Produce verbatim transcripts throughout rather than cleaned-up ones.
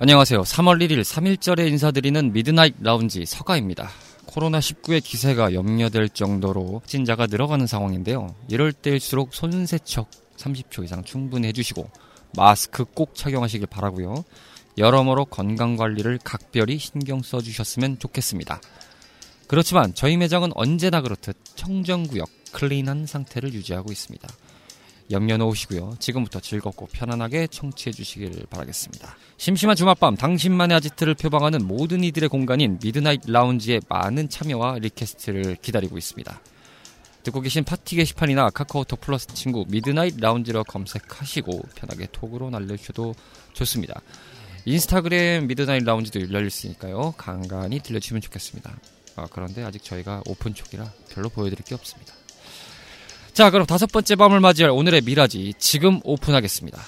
안녕하세요. 삼월 일일 삼일절에 인사드리는 미드나잇 라운지 서가입니다. 코로나십구의 기세가 염려될 정도로 확진자가 늘어가는 상황인데요. 이럴 때일수록 손세척 삼십초 이상 충분히 해주시고 마스크 꼭 착용하시길 바라고요. 여러모로 건강관리를 각별히 신경 써주셨으면 좋겠습니다. 그렇지만 저희 매장은 언제나 그렇듯 청정구역 클린한 상태를 유지하고 있습니다. 염려 놓으시고요. 지금부터 즐겁고 편안하게 청취해 주시길 바라겠습니다. 심심한 주말밤 당신만의 아지트를 표방하는 모든 이들의 공간인 미드나잇 라운지의 많은 참여와 리퀘스트를 기다리고 있습니다. 듣고 계신 파티 게시판이나 카카오톡 플러스 친구 미드나잇 라운지로 검색하시고 편하게 톡으로 날려주셔도 좋습니다. 인스타그램 미드나잇 라운지도 열려 있으니까요. 간간히 들려주시면 좋겠습니다. 아, 그런데 아직 저희가 오픈 초기라 별로 보여드릴 게 없습니다. 자, 그럼 다섯 번째 밤을 맞이할 오늘의 미라지 지금 오픈하겠습니다.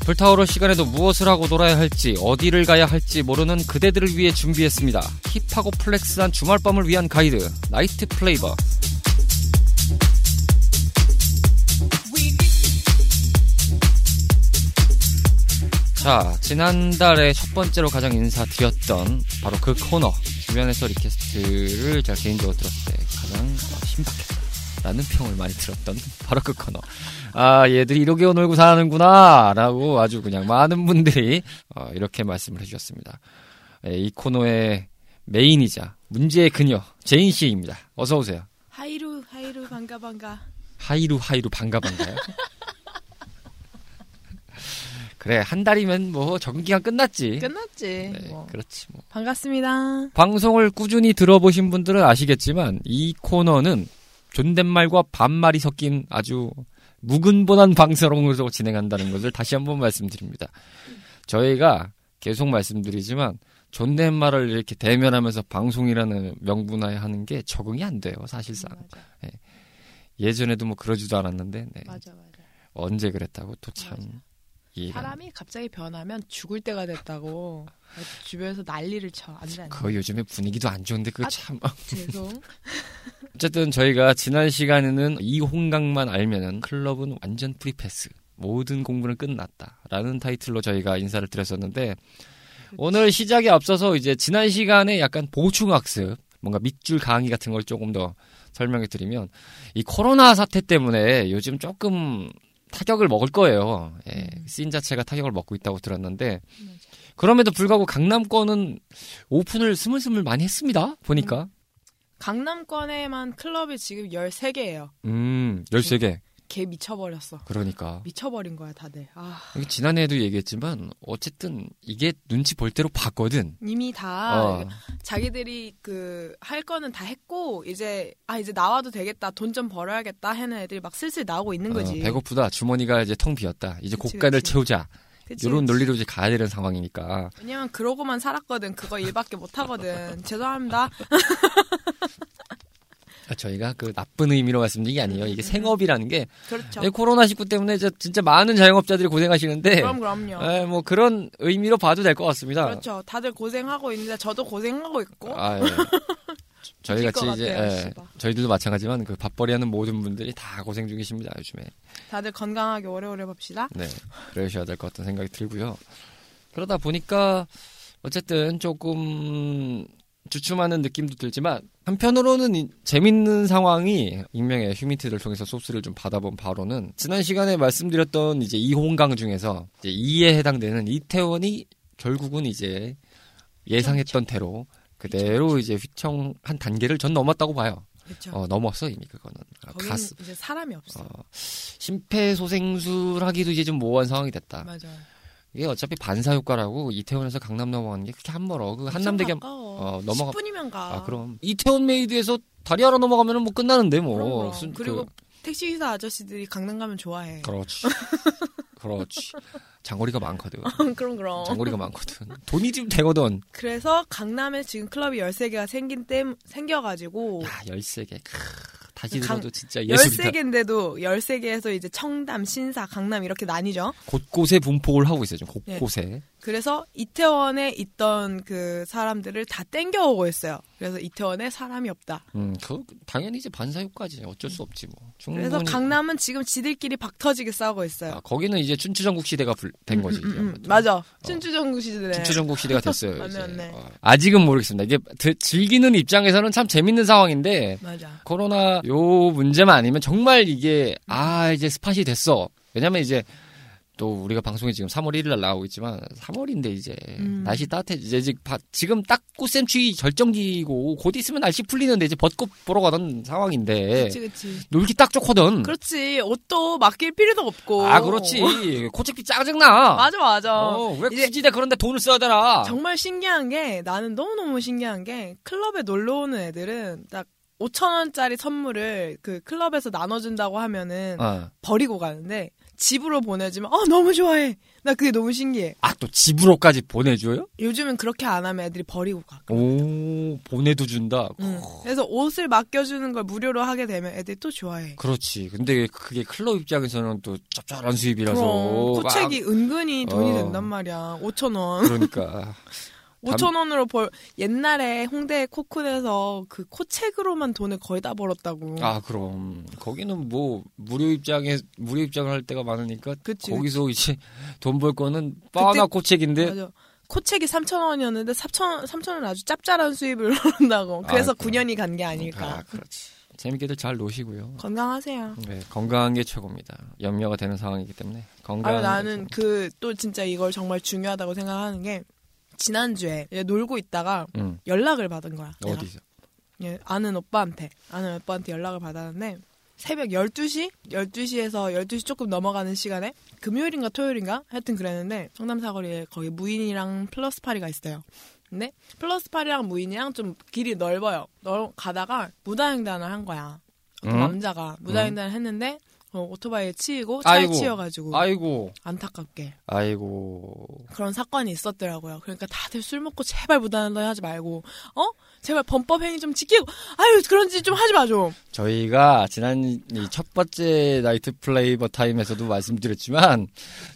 불타오를 시간에도 무엇을 하고 놀아야 할지 어디를 가야 할지 모르는 그대들을 위해 준비했습니다. 힙하고 플렉스한 주말밤을 위한 가이드 나이트 플레이버. 자, 지난달에 첫 번째로 가장 인사드렸던 바로 그 코너, 주변에서 리퀘스트를 제가 개인적으로 들었을 때 가장 신박했다 라는 평을 많이 들었던 바로 그 코너. 아, 얘들이 이렇게 놀고 사는구나 라고 아주 그냥 많은 분들이 어, 이렇게 말씀을 해주셨습니다. 예, 이 코너의 메인이자 문제의 그녀 제인씨입니다. 어서오세요. 하이루 하이루 반가 반가. 하이루 하이루 반가 반가요? 그래, 한 달이면 뭐 적응 기간 끝났지. 끝났지. 네, 뭐. 그렇지 뭐. 반갑습니다. 방송을 꾸준히 들어보신 분들은 아시겠지만 이 코너는 존댓말과 반말이 섞인 아주 무근본한 방송으로 진행한다는 것을 다시 한번 말씀드립니다. 저희가 계속 말씀드리지만 존댓말을 이렇게 대면하면서 방송이라는 명분하에 하는 게 적응이 안 돼요, 사실상. 네. 예전에도 뭐 그러지도 않았는데. 네. 맞아 맞아. 언제 그랬다고 또 참. 맞아. 사람이 갑자기 변하면 죽을 때가 됐다고 주변에서 난리를 쳐. 안 돼. 그 요즘에 분위기도 안 좋은데 그거 아, 참. 죄송. 어쨌든 저희가 지난 시간에는 이 홍강만 알면은 클럽은 완전 프리패스. 모든 공부는 끝났다라는 타이틀로 저희가 인사를 드렸었는데, 그치. 오늘 시작에 앞서서 이제 지난 시간에 약간 보충학습, 뭔가 밑줄 강의 같은 걸 조금 더 설명해 드리면, 이 코로나 사태 때문에 요즘 조금 타격을 먹을 거예요. 예, 음. 씬 자체가 타격을 먹고 있다고 들었는데, 맞아. 그럼에도 불구하고 강남권은 오픈을 스물스물 많이 했습니다. 보니까. 음. 강남권에만 클럽이 지금 열세개예요. 음, 열세개. 걔 미쳐버렸어. 그러니까. 미쳐버린 거야, 다들. 아. 지난해에도 얘기했지만 어쨌든 이게 눈치 볼 대로 봤거든. 이미 다 어. 자기들이 그 할 거는 다 했고 이제 아 이제 나와도 되겠다, 돈 좀 벌어야겠다 하는 애들이 막 슬슬 나오고 있는 거지. 어, 배고프다, 주머니가 이제 텅 비었다, 이제 그치, 고가를 그치. 채우자. 그치, 이런 그치. 논리로 이제 가야 되는 상황이니까. 왜냐면 그러고만 살았거든. 그거 일밖에 못 하거든. 죄송합니다. 저희가 그 나쁜 의미로 말씀드린 게 아니에요. 이게 생업이라는 게. 그렇죠. 코로나십구 때문에 이제 진짜 많은 자영업자들이 고생하시는데. 그럼, 그럼요. 에, 뭐 그런 의미로 봐도 될 것 같습니다. 그렇죠. 다들 고생하고 있는데 저도 고생하고 있고. 아, 예. 저희 같이 이제, 예, 저희들도 마찬가지지만 그 밥벌이 하는 모든 분들이 다 고생 중이십니다, 요즘에. 다들 건강하게 오래오래 봅시다. 네. 그러셔야 될 것 같은 생각이 들고요. 그러다 보니까 어쨌든 조금 주춤하는 느낌도 들지만 한편으로는 재밌는 상황이 익명의 휴민트를 통해서 소스를 좀 받아본 바로는 지난 시간에 말씀드렸던 이제 이홍강 중에서 이제 이에 해당되는 이태원이 결국은 이제 예상했던 대로 그대로 그쵸, 이제 휘청 한 단계를 전 넘었다고 봐요. 그쵸. 어, 넘었어 이미 그거는. 가스 이제 사람이 없어. 어, 심폐소생술하기도 이제 좀 모호한 상황이 됐다. 맞아. 이게 어차피 반사 효과라고 이태원에서 강남 넘어가는 게 그렇게 한 멀어. 그 한남대교 어, 넘어가. 십 분이면 가. 아, 그럼 이태원 메이드에서 다리 하나 넘어가면은 뭐 끝나는데 뭐. 그럼, 그럼. 순, 그리고 그, 택시기사 아저씨들이 강남 가면 좋아해. 그렇지. 그렇지. 장거리가 많거든. 그럼 그럼. 장거리가 많거든. 돈이 좀 되거든. 그래서 강남에 지금 클럽이 열세 개가 생긴 땜 생겨가지고. 야, 열세 개. 크, 다시 강, 들어도 진짜 예술이다. 열세 개인데도 열세 개에서 이제 청담, 신사, 강남 이렇게 나뉘죠. 곳곳에 분포를 하고 있어요. 지금 곳곳에. 네. 그래서 이태원에 있던 그 사람들을 다 땡겨오고 있어요. 그래서 이태원에 사람이 없다. 음, 그 당연히 이제 반사효과지. 어쩔 수 없지 뭐. 충분히. 그래서 강남은 지금 지들끼리 박 터지게 싸우고 있어요. 아, 거기는 이제 춘추전국 시대가 불, 된 거지. 음, 음, 음, 이제 맞아. 어, 춘추전국 시대. 춘추전국 시대가 됐어요. 맞네, 이제. 맞네. 어, 아직은 모르겠습니다. 이게 드, 즐기는 입장에서는 참 재밌는 상황인데. 맞아. 코로나 요 문제만 아니면 정말 이게 아 이제 스팟이 됐어. 왜냐면 이제. 또 우리가 방송이 지금 삼월 일일 날 나오고 있지만 삼월인데 이제 음. 날씨 따뜻해 이제 지금 딱 꽃샘추위 절정기고 곧 있으면 날씨 풀리는데 이제 벚꽃 보러 가던 상황인데 그치 그치 놀기 딱 좋거든. 그렇지. 옷도 맡길 필요도 없고. 아 그렇지. 코치피 짜증나. 맞아 맞아. 어, 왜 굳이 내 그런데 돈을 써야 되나. 정말 신기한 게 나는 너무너무 신기한 게 클럽에 놀러오는 애들은 딱 오천 원짜리 선물을 그 클럽에서 나눠준다고 하면은 어. 버리고 가는데 집으로 보내주면 어 너무 좋아해. 나 그게 너무 신기해. 아 또 집으로까지 보내줘요? 요즘은 그렇게 안 하면 애들이 버리고 가. 오 보내도 준다. 응. 그래서 옷을 맡겨주는 걸 무료로 하게 되면 애들이 또 좋아해. 그렇지. 근데 그게 클럽 입장에서는 또 짭짤한 수입이라서. 그럼 코책이 막... 은근히 돈이 어. 된단 말이야. 오천 원. 그러니까. 오천 원으로 벌 옛날에 홍대 코쿤에서 그 코책으로만 돈을 거의 다 벌었다고. 아 그럼 거기는 뭐 무료 입장에 무료 입장을 할 때가 많으니까 그치, 거기서 그치. 이제 돈 벌 거는 바나 코책인데. 맞아. 코책이 삼천 원이었는데 삼천 원 아주 짭짤한 수입을 얻는다고. 그래서 아, 구 년이 간 게 아닐까. 아 그렇지. 재밌게들 잘 노시고요. 건강하세요. 네, 건강한 게 최고입니다. 염려가 되는 상황이기 때문에 건강. 아 나는 그 또 진짜 이걸 정말 중요하다고 생각하는 게. 지난주에 얘 놀고 있다가 응. 연락을 받은 거야. 내가. 어디서? 얘 아는 오빠한테. 아는 오빠한테 연락을 받았는데 새벽 열두 시? 열두 시에서 열두 시 조금 넘어가는 시간에 금요일인가 토요일인가? 하여튼 그랬는데 청담 사거리에 거기 무인이랑 플러스 파리가 있어요. 근데 플러스 파리랑 무인이랑 좀 길이 넓어요. 넓 가다가 무단횡단을 한 거야. 어떤 응? 남자가 무단횡단을 응? 했는데 어, 오토바이에 치이고 차에 아이고, 치여가지고 아이고 안타깝게 아이고 그런 사건이 있었더라고요. 그러니까 다들 술 먹고 제발 무단횡단 하지 말고 어 제발 범법 행위 좀 지키고 아유 그런지 좀 하지 마 좀. 저희가 지난 이 첫 번째 나이트 플레이버 타임에서도 말씀드렸지만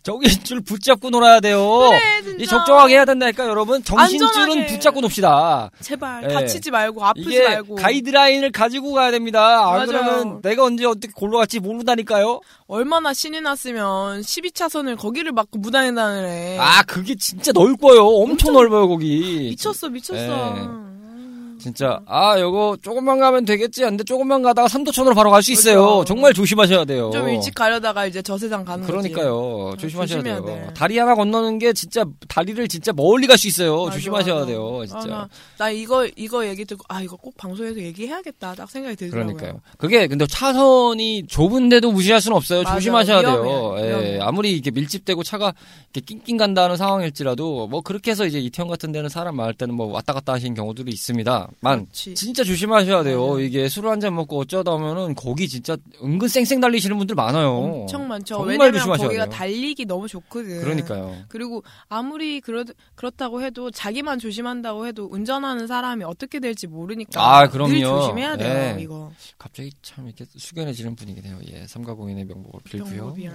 정신줄 붙잡고 놀아야 돼요. 그래 진짜. 이 적정하게 해야 된다니까 여러분 정신줄은 안전하게. 붙잡고 놉시다. 제발 네. 다치지 말고 아프지 이게 말고 가이드라인을 가지고 가야 됩니다. 안 그러면 내가 언제 어떻게 골로 갈지 모른다니까. 얼마나 신이 났으면 십이 차선을 거기를 막고 무단횡단을 해. 아 그게 진짜 넓어요. 엄청, 엄청 넓어요 거기. 미쳤어 미쳤어. 네. 진짜 아 이거 조금만 가면 되겠지. 근데 조금만 가다가 삼도천으로 바로 갈 수 있어요. 그렇죠. 정말 조심하셔야 돼요. 좀 일찍 가려다가 이제 저세상 가는 그러니까요. 거지. 조심하셔야 돼요. 돼. 다리 하나 건너는 게 진짜 다리를 진짜 멀리 갈 수 있어요. 맞아, 조심하셔야 맞아. 돼요. 진짜. 아, 나, 나 이거 이거 얘기 듣고 아 이거 꼭 방송에서 얘기해야겠다. 딱 생각이 들더라고요. 그러니까요. 그게 근데 차선이 좁은데도 무시할 수는 없어요. 맞아, 조심하셔야 위험해요. 돼요. 예, 아무리 이렇게 밀집되고 차가 이렇게 낑낑 간다는 상황일지라도 뭐 그렇게 해서 이제 이태원 같은 데는 사람 많을 때는 뭐 왔다 갔다 하시는 경우들이 있습니다. 만 그렇지. 진짜 조심하셔야 돼요. 맞아. 이게 술을 한잔 먹고 어쩌다 보면은 거기 진짜 은근 쌩쌩 달리시는 분들 많아요. 엄청 많죠. 정말 왜냐면 조심하셔야 거기가 돼요. 달리기 너무 좋거든. 그러니까요. 그리고 아무리 그렇 그렇다고 해도 자기만 조심한다고 해도 운전하는 사람이 어떻게 될지 모르니까. 아, 그럼요. 늘 조심해야 돼요. 네. 이거. 갑자기 참 이렇게 숙연해지는 분위기네요. 예, 삼가공인의 명복을 빌고요. 예.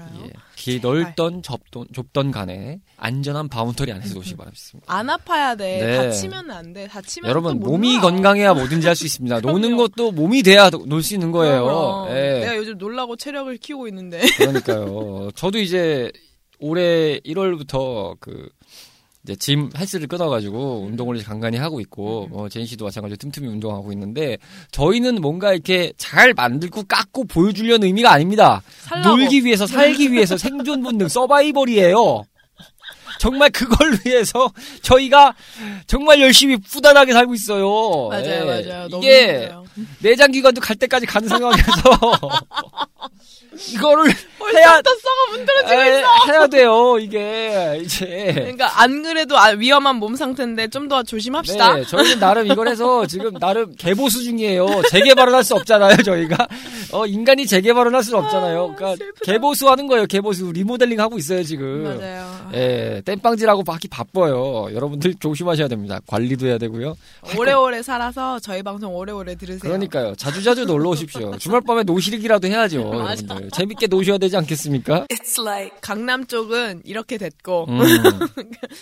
길이 넓던 접던 좁던 간에 안전한 바운터리 안에서 오시기 바랍니다. 안 아파야 돼. 네. 다치면 안 돼. 다치면 여러분 또 못 몸이 건강해야 뭐든지 할 수 있습니다. 노는 것도 몸이 돼야 놀 수 있는 거예요. 네. 내가 요즘 놀라고 체력을 키우고 있는데. 그러니까요. 저도 이제 올해 일월부터 그 이제 짐 헬스를 끊어가지고 운동을 간간히 하고 있고, 뭐 제인 씨도 마찬가지로 틈틈이 운동하고 있는데 저희는 뭔가 이렇게 잘 만들고 깎고 보여주려는 의미가 아닙니다. 살라고. 놀기 위해서 살기 위해서 생존 본능 서바이벌이에요. 정말 그걸 위해서 저희가 정말 열심히 부단하게 살고 있어요. 맞아요, 네. 맞아요. 너무 이게 맞아요. 내장기관도 갈 때까지 가는 상황에서 이거를 해야 또 썩어 문드러지고 있어. 해야 돼요, 이게 이제. 그러니까 안 그래도 위험한 몸 상태인데 좀 더 조심합시다. 네, 저희는 나름 이걸 해서 지금 나름 개보수 중이에요. 재개발은 할 수 없잖아요, 저희가. 어, 인간이 재개발은 할 수 없잖아요. 그러니까 슬프다. 개보수 하는 거예요, 개보수. 리모델링 하고 있어요, 지금. 맞아요. 예, 땜빵질하고 하기 바빠요. 여러분들 조심하셔야 됩니다. 관리도 해야 되고요. 오래오래 살아서 저희 방송 오래오래 들으세요. 그러니까요. 자주자주 놀러 오십시오. 주말밤에 노시리기라도 해야죠. 여러분들. 재밌게 노셔야 되지 않겠습니까? It's like 강남 쪽은 이렇게 됐고. 음.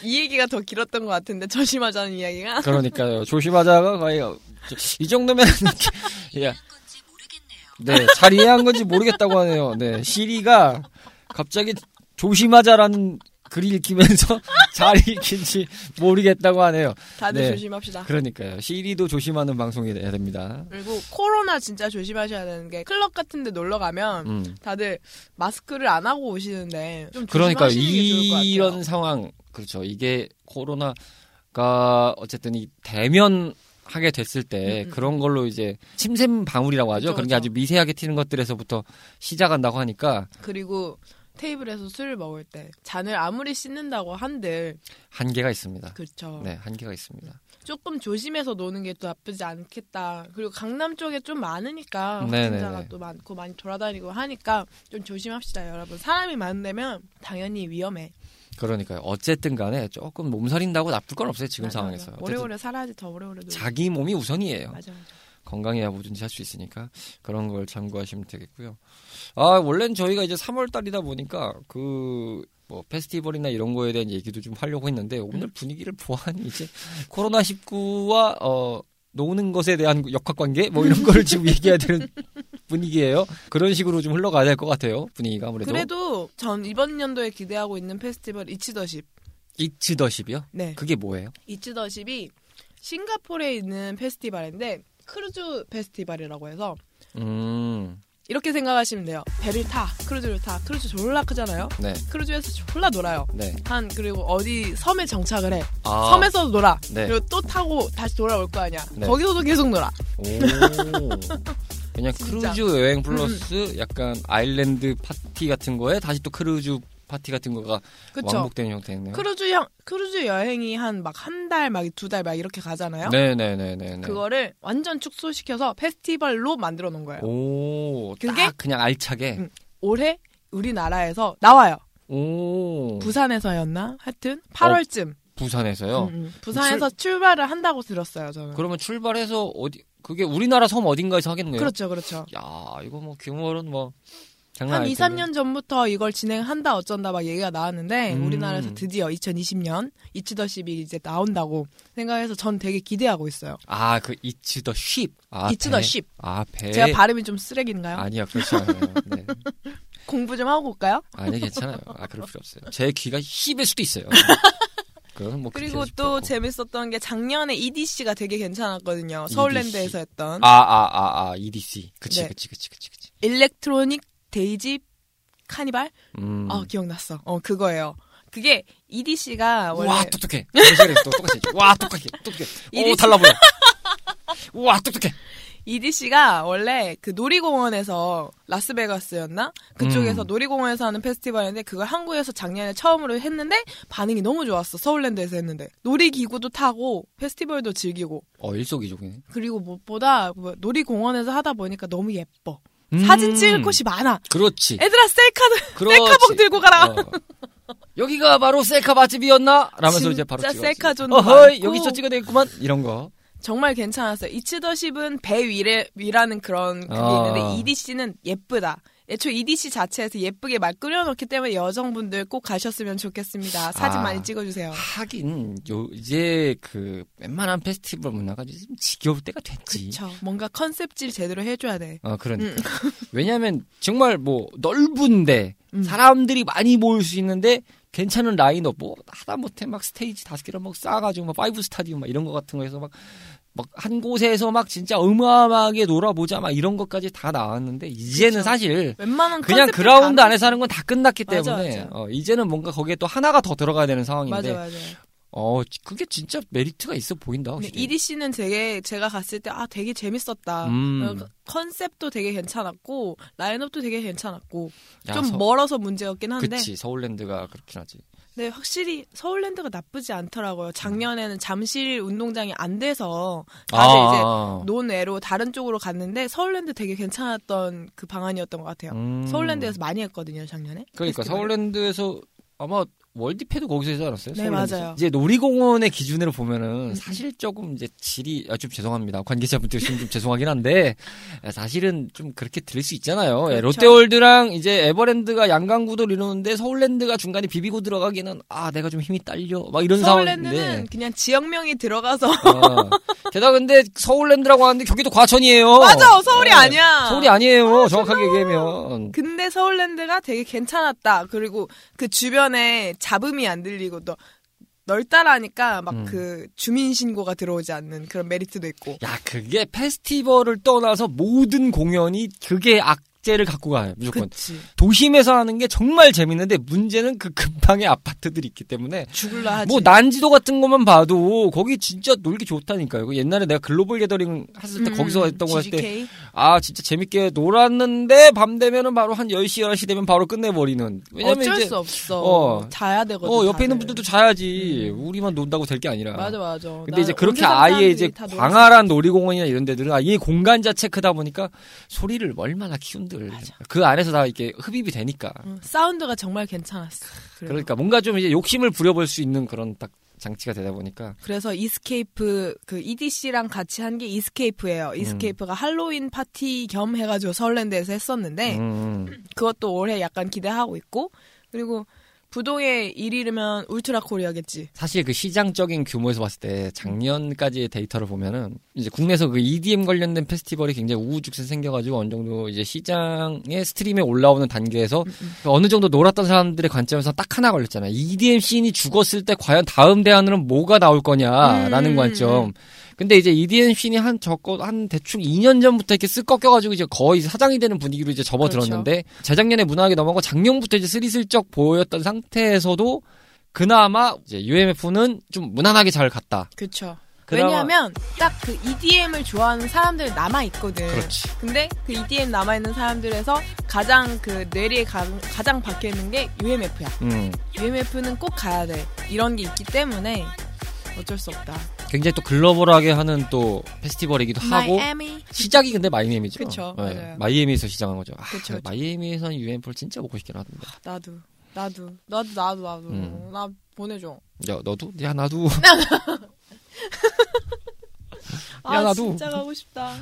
이 얘기가 더 길었던 것 같은데, 조심하자는 이야기가. 그러니까요. 조심하자가 거의, 이 정도면. 예. 네, 잘 이해한 건지 모르겠다고 하네요. 네, 시리가 갑자기 조심하자라는 글을 읽히면서 잘 읽힌지 모르겠다고 하네요. 다들 네, 조심합시다. 그러니까요. 시리도 조심하는 방송이 돼야 됩니다. 그리고 코로나 진짜 조심하셔야 되는 게 클럽 같은 데 놀러 가면 음. 다들 마스크를 안 하고 오시는데 좀 그러니까요. 조심하시는 게 좋을 것 같아요. 이런 상황. 그렇죠. 이게 코로나가 어쨌든 이 대면 하게 됐을 때 음. 그런 걸로 이제 침샘 방울이라고 하죠. 그렇죠, 그런 게 그렇죠. 아주 미세하게 튀는 것들에서부터 시작한다고 하니까. 그리고 테이블에서 술을 먹을 때 잔을 아무리 씻는다고 한들 한계가 있습니다. 그렇죠. 네, 한계가 있습니다. 조금 조심해서 노는 게 또 나쁘지 않겠다. 그리고 강남 쪽에 좀 많으니까 확진자가 또 많고 많이 돌아다니고 하니까 좀 조심합시다, 여러분. 사람이 많은 데면 당연히 위험해. 그러니까요. 어쨌든 간에 조금 몸서린다고 나쁠 건 없어요. 지금 맞아, 상황에서. 맞아. 오래오래 살아야지 더 오래오래. 자기 몸이 우선이에요. 맞아, 맞아. 건강해야 뭐든지 할 수 있으니까 그런 걸 참고하시면 되겠고요. 아, 원래는 저희가 이제 삼월달이다 보니까 그 뭐 페스티벌이나 이런 거에 대한 얘기도 좀 하려고 했는데 오늘 분위기를 보아하니 이제 코로나십구와 어, 노는 것에 대한 역학관계 뭐 이런 거를 지금 얘기해야 되는 분위기예요. 그런 식으로 좀 흘러가야 될 것 같아요. 분위기가 아무래도. 그래도 전 이번 연도에 기대하고 있는 페스티벌 It's the Ship. It's the Ship이요? 네. 그게 뭐예요? It's the Ship이 싱가포르에 있는 페스티벌인데 크루즈 페스티벌이라고 해서 음. 이렇게 생각하시면 돼요. 배를 타, 크루즈를 타, 크루즈 졸라 크잖아요. 네. 크루즈에서 졸라 놀아요. 네. 한 그리고 어디 섬에 정착을 해. 아. 섬에서도 놀아. 네. 그리고 또 타고 다시 돌아올 거 아니야. 네. 거기서도 계속 놀아. 오. 그냥 진짜. 크루즈 여행 플러스 음. 약간 아일랜드 파티 같은 거에 다시 또 크루즈 파티 같은 거가 그쵸? 왕복되는 형태네요. 크루즈 형 크루즈 여행이 한 막 한 달 막 두 달 막 이렇게 가잖아요. 네네네네. 그거를 완전 축소시켜서 페스티벌로 만들어 놓은 거예요. 오, 그게 딱 그냥 알차게 응, 올해 우리나라에서 나와요. 오, 부산에서였나? 하여튼 팔월쯤. 어, 부산에서요. 응, 응. 부산에서 출... 출발을 한다고 들었어요. 저는. 그러면 출발해서 어디? 그게 우리나라 섬 어딘가에서 하겠네요. 그렇죠, 그렇죠. 야, 이거 뭐 규모는 뭐. 한 이, 삼 년 전부터 이걸 진행한다 어쩐다 막 얘기가 나왔는데 음. 우리나라에서 드디어 이천이십 년 It's the Ship이 이제 나온다고 생각해서 전 되게 기대하고 있어요. 아, 그 It's the Ship. 아, It's the Ship. 아, 배. 제가 발음이 좀 쓰레기인가요? 아니요, 그렇지 않아요. 네. 공부 좀 하고 올까요? 아니, 괜찮아요. 아, 그럴 필요 없어요. 제 귀가 힙일 수도 있어요. 뭐 그리고 또 싶었고. 재밌었던 게 작년에 이디씨가 되게 괜찮았거든요. 이디씨. 서울랜드에서 했던. 아, 아, 아, 아, 이디씨. 그치, 네. 그치, 그치, 그치, 그치. 일렉트로닉 데이지 카니발? 음. 아, 기억났어. 어, 그거예요. 그게 이디씨가 원래 와, 똑똑해. 또 똑같이. 와, 똑똑해. 똑똑해. 이디씨... 오, 달라 보여. 와, 똑똑해. 이디씨가 원래 그 놀이공원에서 라스베가스였나? 그쪽에서 음. 놀이공원에서 하는 페스티벌인데 그걸 한국에서 작년에 처음으로 했는데 반응이 너무 좋았어. 서울랜드에서 했는데. 놀이기구도 타고 페스티벌도 즐기고. 어, 일석이조이네. 그리고 무엇보다 놀이공원에서 하다 보니까 너무 예뻐. 음. 사진 찍을 곳이 많아. 그렇지. 애들아, 셀카도, 셀카봉 들고 가라. 어. 여기가 바로 셀카 맛집이었나? 라면서 이제 바로 찍었어. 셀카존. 어허이, 여기서 찍어야 되겠구만. 이런 거. 정말 괜찮았어요. It's the Ship은 배 위래, 위라는 그런 그게 아. 있는데 이디씨는 예쁘다. 애초 이디씨 자체에서 예쁘게 막 끓여놓기 때문에 여성분들 꼭 가셨으면 좋겠습니다. 사진 아, 많이 찍어주세요. 하긴 요, 이제 그 웬만한 페스티벌 문화가 좀 지겨울 때가 됐지. 그쵸. 뭔가 컨셉질 제대로 해줘야 돼. 아, 그러니까. 음. 왜냐하면 정말 뭐 넓은데 음. 사람들이 많이 모일 수 있는데 괜찮은 라인업 뭐 하다못해 막 스테이지 다섯 개를 막 싸가지고 막 파이브 스타디움 막 이런 거 같은 거에서 막 막 한 곳에서 막 진짜 어마어마하게 놀아보자 막 이런 것까지 다 나왔는데 이제는 그쵸. 사실 웬만한 그냥 그라운드 안... 안에서 하는 건 다 끝났기 맞아, 때문에 맞아. 어, 이제는 뭔가 거기에 또 하나가 더 들어가야 되는 상황인데 맞아, 맞아. 어 그게 진짜 메리트가 있어 보인다. 이디씨는 되게 제가 갔을 때 아 되게 재밌었다. 음. 컨셉도 되게 괜찮았고 라인업도 되게 괜찮았고 야, 좀 서... 멀어서 문제였긴 한데. 그치 서울랜드가 그렇긴 하지. 네, 확실히 서울랜드가 나쁘지 않더라고요. 작년에는 잠실 운동장이 안 돼서 다들 아~ 이제 논외로 다른 쪽으로 갔는데 서울랜드 되게 괜찮았던 그 방안이었던 것 같아요. 음~ 서울랜드에서 많이 했거든요, 작년에. 그러니까 페스티벌. 서울랜드에서 아마 월드패도 거기서 하지 않았어요? 네, 서울랜드에서? 맞아요. 이제 놀이공원의 기준으로 보면은 사실 조금 이제 질이 아, 좀 죄송합니다. 관계자분들 지금 좀 죄송하긴 한데 사실은 좀 그렇게 들을 수 있잖아요. 그렇죠. 예, 롯데월드랑 이제 에버랜드가 양강구도 이러는데 서울랜드가 중간에 비비고 들어가기는 아 내가 좀 힘이 딸려 막 이런 상황인데 서울랜드는 그냥 지역명이 들어가서 아, 게다가 근데 서울랜드라고 하는데 경기도 과천이에요. 맞아, 서울이 예, 아니야. 서울이 아니에요. 아, 정확하게 얘기하면. 근데 서울랜드가 되게 괜찮았다. 그리고 그 주변에 잡음이 안 들리고 또 넓다라니까 막 그 음. 주민신고가 들어오지 않는 그런 메리트도 있고. 야 그게 페스티벌을 떠나서 모든 공연이 그게 악재를 갖고 가요. 무조건. 그치. 도심에서 하는 게 정말 재밌는데 문제는 그 근방에 아파트들이 있기 때문에 죽을라 하지. 뭐 난지도 같은 것만 봐도 거기 진짜 놀기 좋다니까요. 옛날에 내가 글로벌 게더링 했을 때 음, 거기서 했던 거 할 때 아 진짜 재밌게 놀았는데 밤 되면은 바로 한 열 시 열한 시 되면 바로 끝내버리는. 왜냐면 어쩔 이제, 수 없어. 어, 자야 되거든. 어 옆에 다들. 있는 분들도 자야지. 음. 우리만 논다고 될 게 아니라. 맞아 맞아. 근데 이제 그렇게 아예 이제 광활한 놀이공원이나 이런 데들은 아예 공간 자체 크다 보니까 소리를 얼마나 키운들. 맞아. 그 안에서 다 이렇게 흡입이 되니까. 음, 사운드가 정말 괜찮았어. 그래도. 그러니까 뭔가 좀 이제 욕심을 부려볼 수 있는 그런 딱. 장치가 되다 보니까 그래서 이스케이프 그 이디씨랑 같이 한 게 이스케이프예요. 이스케이프가 음. 할로윈 파티 겸 해가지고 서울랜드에서 했었는데 음. 그것도 올해 약간 기대하고 있고 그리고 부동의 일 위면 울트라 코리아겠지. 사실 그 시장적인 규모에서 봤을 때 작년까지의 데이터를 보면은 이제 국내에서 그 이디엠 관련된 페스티벌이 굉장히 우후죽순 생겨가지고 어느 정도 이제 시장의 스트림에 올라오는 단계에서 어느 정도 놀았던 사람들의 관점에서 딱 하나 걸렸잖아요. 이디엠 씬이 죽었을 때 과연 다음 대안으로는 뭐가 나올 거냐라는 음. 관점. 근데 이제 이디엠 씬이 한 적고 한 대충 이 년 전부터 이렇게 쓱 꺾여가지고 이제 거의 사장이 되는 분위기로 이제 접어들었는데 그렇죠. 재작년에 무난하게 넘어가고 작년부터 이제 슬슬쩍 보였던 상태에서도 그나마 이제 유엠에프는 좀 무난하게 잘 갔다. 그렇죠. 왜냐하면 딱 그 이디엠을 좋아하는 사람들 남아 있거든. 그렇지. 근데 그 이디엠 남아 있는 사람들에서 가장 그 뇌리에 가, 가장 박혀 있는 게 유엠에프야. 음. 유엠에프는 꼭 가야 돼. 이런 게 있기 때문에. 어쩔 수 없다. 굉장히 또 글로벌하게 하는 또 페스티벌이기도 하고 마이애미. 시작이 근데 마이애미죠. 그렇죠. 네. 마이애미에서 시작한 거죠. 아, 그쵸, 마이애미에서는 유엠에프를 진짜 먹고 싶긴 하던데. 아, 나도 나도 나도 나도 나도 음. 나 보내줘. 야 너도? 야 나도. 아, 야 나도. 진짜 가고 싶다.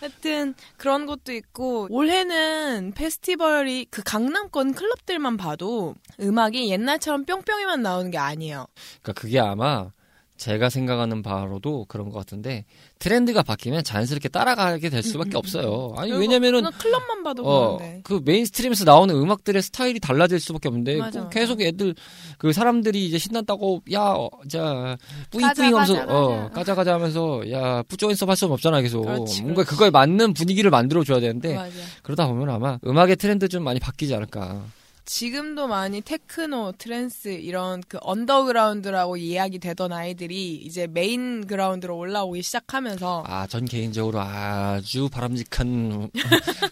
하여튼 그런 것도 있고 올해는 페스티벌이 그 강남권 클럽들만 봐도 음악이 옛날처럼 뿅뿅이만 나오는 게 아니에요. 그러니까 그게 아마 제가 생각하는 바로도 그런 것 같은데 트렌드가 바뀌면 자연스럽게 따라가게 될 수밖에 없어요. 아니 왜냐면은 클럽만 봐도 어, 그런데 그 메인스트림에서 나오는 음악들의 스타일이 달라질 수밖에 없는데 맞아, 맞아. 계속 애들 그 사람들이 이제 신난다고 야 자 뿌잉뿌잉하면서 어 가자 가자 하면서 야 뿌조인섭 할 수는 없잖아 계속 그렇지, 뭔가 그렇지. 그거에 맞는 분위기를 만들어 줘야 되는데 맞아. 그러다 보면 아마 음악의 트렌드 좀 많이 바뀌지 않을까. 지금도 많이 테크노, 트랜스 이런 그 언더그라운드라고 이야기 되던 아이들이 이제 메인 그라운드로 올라오기 시작하면서 아, 전 개인적으로 아주 바람직한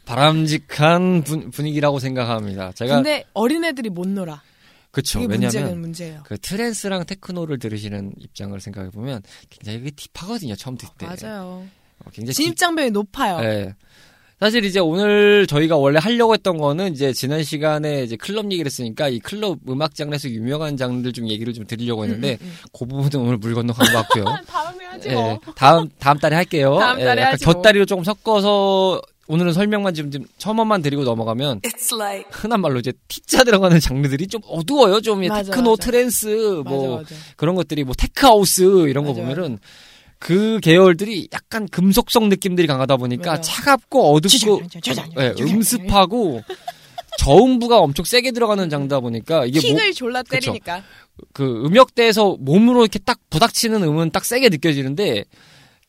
바람직한 분, 분위기라고 생각합니다. 제가 근데 어린애들이 못 놀아. 그렇죠. 왜냐하면 문제예요. 그 트랜스랑 테크노를 들으시는 입장을 생각해 보면 굉장히 딥하거든요. 처음 듣 때. 어, 맞아요. 어, 굉장히 진입장벽이 높아요. 네. 사실 이제 오늘 저희가 원래 하려고 했던 거는 이제 지난 시간에 이제 클럽 얘기를 했으니까 이 클럽 음악 장르에서 유명한 장르들 좀 얘기를 좀 드리려고 했는데 음, 음, 음. 그 부분은 오늘 물 건너간 것 같고요. 다음에 하지 뭐. 예, 다음 다음 달에 할게요. 다음 달에 예, 약간 곁다리로 뭐. 조금 섞어서 오늘은 설명만 지금 좀 첨언만 드리고 넘어가면 like... 흔한 말로 이제 T자 들어가는 장르들이 좀 어두워요. 좀 맞아, 테크노, 맞아. 트랜스 뭐 맞아, 맞아. 그런 것들이 뭐 테크하우스 이런 맞아. 거 보면은. 그 계열들이 약간 금속성 느낌들이 강하다 보니까 맞아. 차갑고 어둡고 네, 음습하고 저음부가 엄청 세게 들어가는 장르다 보니까 이게 킥을 뭐, 졸라 때리니까 그쵸. 그 음역대에서 몸으로 이렇게 딱 부닥치는 음은 딱 세게 느껴지는데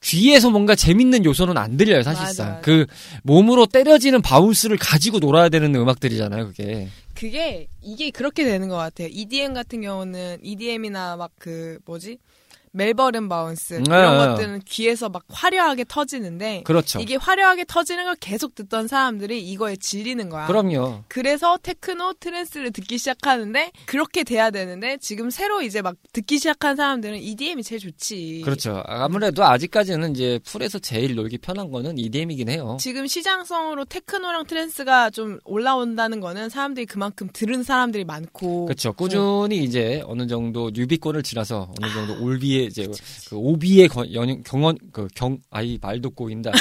뒤에서 뭔가 재밌는 요소는 안 들려요, 사실상. 맞아, 맞아. 그 몸으로 때려지는 바운스를 가지고 놀아야 되는 음악들이잖아요, 그게. 그게 이게 그렇게 되는 것 같아요. 이디엠 같은 경우는 이디엠이나 막 그 뭐지? 멜버른 바운스 네, 이런 네. 것들은 귀에서 막 화려하게 터지는데 그렇죠. 이게 화려하게 터지는 걸 계속 듣던 사람들이 이거에 질리는 거야. 그럼요. 그래서 테크노, 트랜스를 듣기 시작하는데 그렇게 돼야 되는데 지금 새로 이제 막 듣기 시작한 사람들은 이디엠이 제일 좋지. 그렇죠. 아무래도 아직까지는 이제 풀에서 제일 놀기 편한 거는 이디엠이긴 해요. 지금 시장성으로 테크노랑 트랜스가 좀 올라온다는 거는 사람들이 그만큼 들은 사람들이 많고 그렇죠. 꾸준히 네. 이제 어느 정도 뉴비권을 지나서 어느 정도 아. 올비에 이제 그 오비의 경원 그 경 아이 말도 꼬인다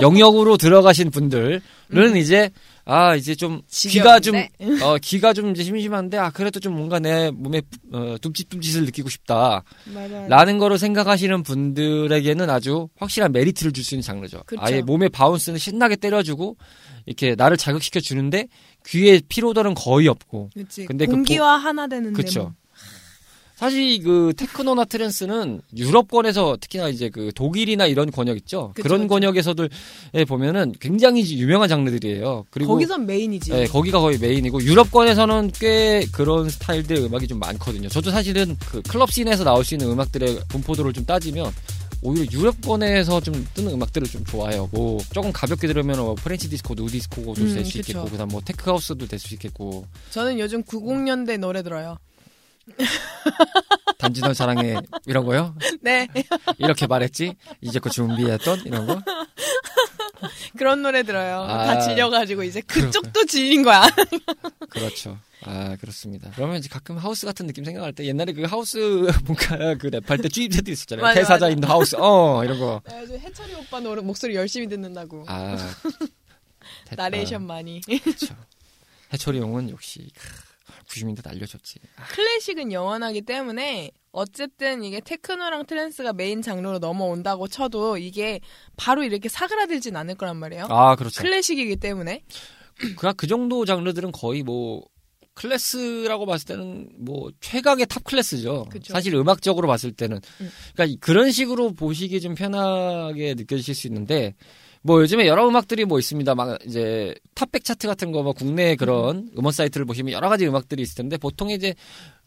영역으로 들어가신 분들은 음. 이제 아 이제 좀 귀가 좀 어 귀가 좀 이제 심심한데 아 그래도 좀 뭔가 내 몸에 어, 둠칫둠칫을 느끼고 싶다라는 거로 생각하시는 분들에게는 아주 확실한 메리트를 줄 수 있는 장르죠. 그렇죠. 아예 몸의 바운스는 신나게 때려주고 이렇게 나를 자극시켜 주는데 귀에 피로도는 거의 없고. 그치. 근데 공기와 그 보... 하나 되는. 그렇죠. 사실 그 테크노나 트랜스는 유럽권에서 특히나 이제 그 독일이나 이런 권역 있죠. 그쵸, 그런 그쵸. 권역에서들 보면은 굉장히 유명한 장르들이에요. 그리고 거기선 메인이지. 네, 거기가 거의 메인이고 유럽권에서는 꽤 그런 스타일들의 음악이 좀 많거든요. 저도 사실은 그 클럽 씬에서 나올 수 있는 음악들의 분포도를 좀 따지면 오히려 유럽권에서 좀 뜨는 음악들을 좀 좋아해요. 뭐 조금 가볍게 들으면 뭐 프렌치 디스코, 누 디스코도 음, 될 수 있겠고, 그다음 뭐 테크하우스도 될 수 있겠고. 저는 요즘 구십 년대 노래 들어요. 단지 널 사랑해 이런 거요? 네. 이렇게 말했지? 이제껏 준비했던 이런 거? 그런 노래 들어요. 아, 다 질려가지고 이제 그쪽도 그렇구나. 질린 거야. 그렇죠. 아 그렇습니다. 그러면 이제 가끔 하우스 같은 느낌 생각할 때 옛날에 그 하우스 뭔가 그 랩할 때 주입제도 있었잖아요. 퇴사자 인더 하우스 어 이런 거. 나 요즘 해철이 오빠 노래 목소리 열심히 듣는다고. 아 나레이션 많이. 그렇죠. 해철이 형은 역시. 구십 년대 날려줬지. 클래식은 영원하기 때문에 어쨌든 이게 테크노랑 트랜스가 메인 장르로 넘어온다고 쳐도 이게 바로 이렇게 사그라들진 않을 거란 말이에요. 아, 그렇죠. 클래식이기 때문에. 그, 그 정도 장르들은 거의 뭐 클래스라고 봤을 때는 뭐 최강의 탑 클래스죠. 그쵸. 사실 음악적으로 봤을 때는. 음. 그러니까 그런 식으로 보시기 좀 편하게 느껴지실 수 있는데 뭐 요즘에 여러 음악들이 뭐 있습니다. 막 이제 탑백 차트 같은 거 뭐 국내 그런 음원 사이트를 보시면 여러 가지 음악들이 있을 텐데 보통 이제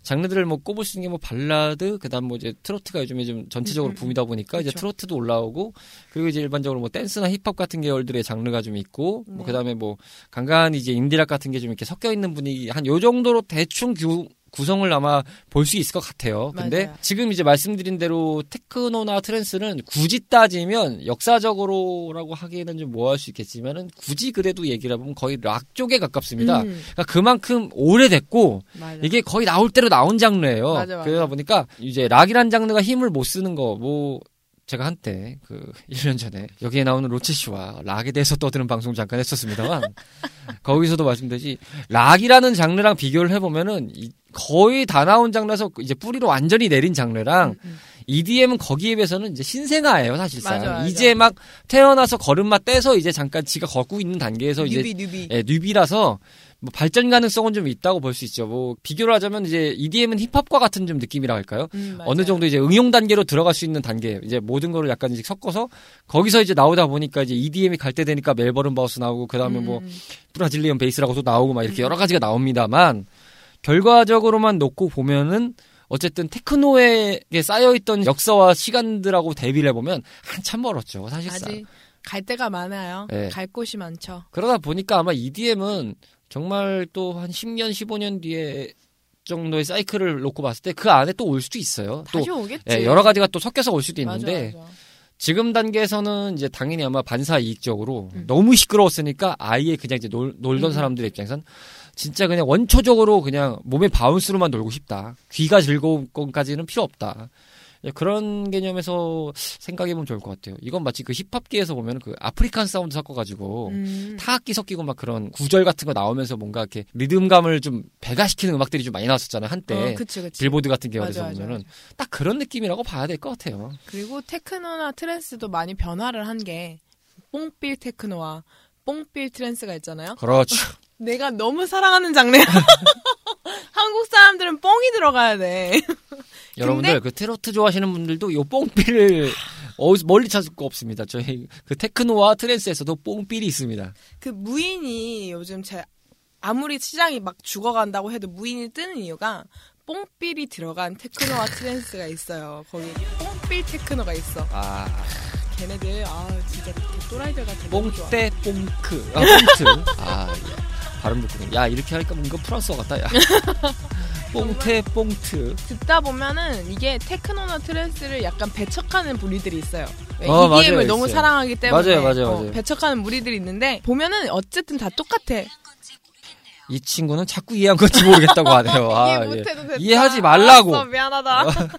장르들을 뭐 꼽을 수 있는 게 뭐 발라드, 그다음 뭐 이제 트로트가 요즘에 좀 전체적으로 붐이다 보니까 그쵸. 이제 트로트도 올라오고 그리고 이제 일반적으로 뭐 댄스나 힙합 같은 계열들의 장르가 좀 있고 네. 뭐 그다음에 뭐 간간히 이제 인디락 같은 게 좀 이렇게 섞여 있는 분위기 한 요 정도로 대충 규 구성을 아마 볼 수 있을 것 같아요. 근데 맞아요. 지금 이제 말씀드린 대로 테크노나 트랜스는 굳이 따지면 역사적으로라고 하기에는 좀 뭐할 수 있겠지만은 굳이 그래도 얘기를 해보면 거의 락 쪽에 가깝습니다. 음. 그러니까 그만큼 오래됐고 맞아. 이게 거의 나올 대로 나온 장르예요. 맞아, 맞아. 그러다 보니까 이제 락이란 장르가 힘을 못 쓰는 거 뭐 제가 한때 그 일 년 전에 여기에 나오는 로체 씨와 락에 대해서 떠드는 방송 잠깐 했었습니다만 거기서도 말씀드렸지 락이라는 장르랑 비교를 해보면은 이 거의 다 나온 장르에서 이제 뿌리로 완전히 내린 장르랑 음, 음. 이디엠은 거기에 비해서는 이제 신생아예요, 사실상. 맞아, 맞아. 이제 막 태어나서 걸음마 떼서 이제 잠깐 지가 걷고 있는 단계에서 뉴비, 이제 뉴비. 예, 뉴비라서 뭐 발전 가능성은 좀 있다고 볼 수 있죠. 뭐 비교를 하자면 이제 이디엠은 힙합과 같은 좀 느낌이라 할까요? 음, 어느 정도 이제 응용 단계로 들어갈 수 있는 단계. 이제 모든 거를 약간 이제 섞어서 거기서 이제 나오다 보니까 이제 이디엠이 갈 때 되니까 멜버른 바우스 나오고 그다음에 음. 뭐 브라질리언 베이스라고도 나오고 막 이렇게 음. 여러 가지가 나옵니다만 결과적으로만 놓고 보면은 어쨌든 테크노에 쌓여있던 역사와 시간들하고 대비를 해보면 한참 멀었죠, 사실상. 아직 갈 데가 많아요. 네. 갈 곳이 많죠. 그러다 보니까 아마 이디엠은 정말 또 한 십 년, 십오 년 뒤에 정도의 사이클을 놓고 봤을 때 그 안에 또 올 수도 있어요. 다시 또 오겠지. 예, 여러 가지가 또 섞여서 올 수도 있는데. 맞아, 맞아. 지금 단계에서는 이제 당연히 아마 반사 이익적으로 음. 너무 시끄러웠으니까 아예 그냥 이제 놀, 놀던 음. 사람들의 입장에선 진짜 그냥 원초적으로 그냥 몸의 바운스로만 놀고 싶다. 귀가 즐거운 것까지는 필요 없다. 그런 개념에서 생각해보면 좋을 것 같아요. 이건 마치 그 힙합계에서 보면 그 아프리칸 사운드 섞어가지고 음. 타악기 섞이고 막 그런 구절 같은 거 나오면서 뭔가 이렇게 리듬감을 좀 배가시키는 음악들이 좀 많이 나왔었잖아요. 한때. 어, 그치, 그치. 빌보드 같은 계열에서 보면은 딱 그런 느낌이라고 봐야 될 것 같아요. 그리고 테크노나 트랜스도 많이 변화를 한 게 뽕빌 테크노와 뽕빌 트랜스가 있잖아요. 그렇죠. 내가 너무 사랑하는 장르야. 한국 사람들은 뽕이 들어가야 돼. 여러분들 그 트로트 좋아하시는 분들도 요 뽕비를 어디서 멀리 찾을 거 없습니다. 저희 그 테크노와 트랜스에서도 뽕삘이 있습니다. 그 무인이 요즘 제 아무리 시장이 막 죽어간다고 해도 무인이 뜨는 이유가 뽕삘이 들어간 테크노와 트랜스가 있어요. 거기 뽕삘 테크노가 있어. 아. 걔네들 아 진짜 또라이들 같은. 뽕떼 뽕크. 아 뽕트. 아 발음도 그냥. 야 이렇게 하니까 뭔가 프랑스어 같다. 야. 뽕테 뽕트. 듣다 보면은 이게 테크노나 트랜스를 약간 배척하는 무리들이 있어요. 어, 이디엠을 맞아요, 너무 있어요. 사랑하기 때문에 맞아요, 맞아요, 어, 맞아요. 배척하는 무리들이 있는데 보면은 어쨌든 다 똑같아. 이 친구는 자꾸 이해한 건지 모르겠다고 하네요. 아, 이해 예. 이해하지 말라고. 알았어, 미안하다.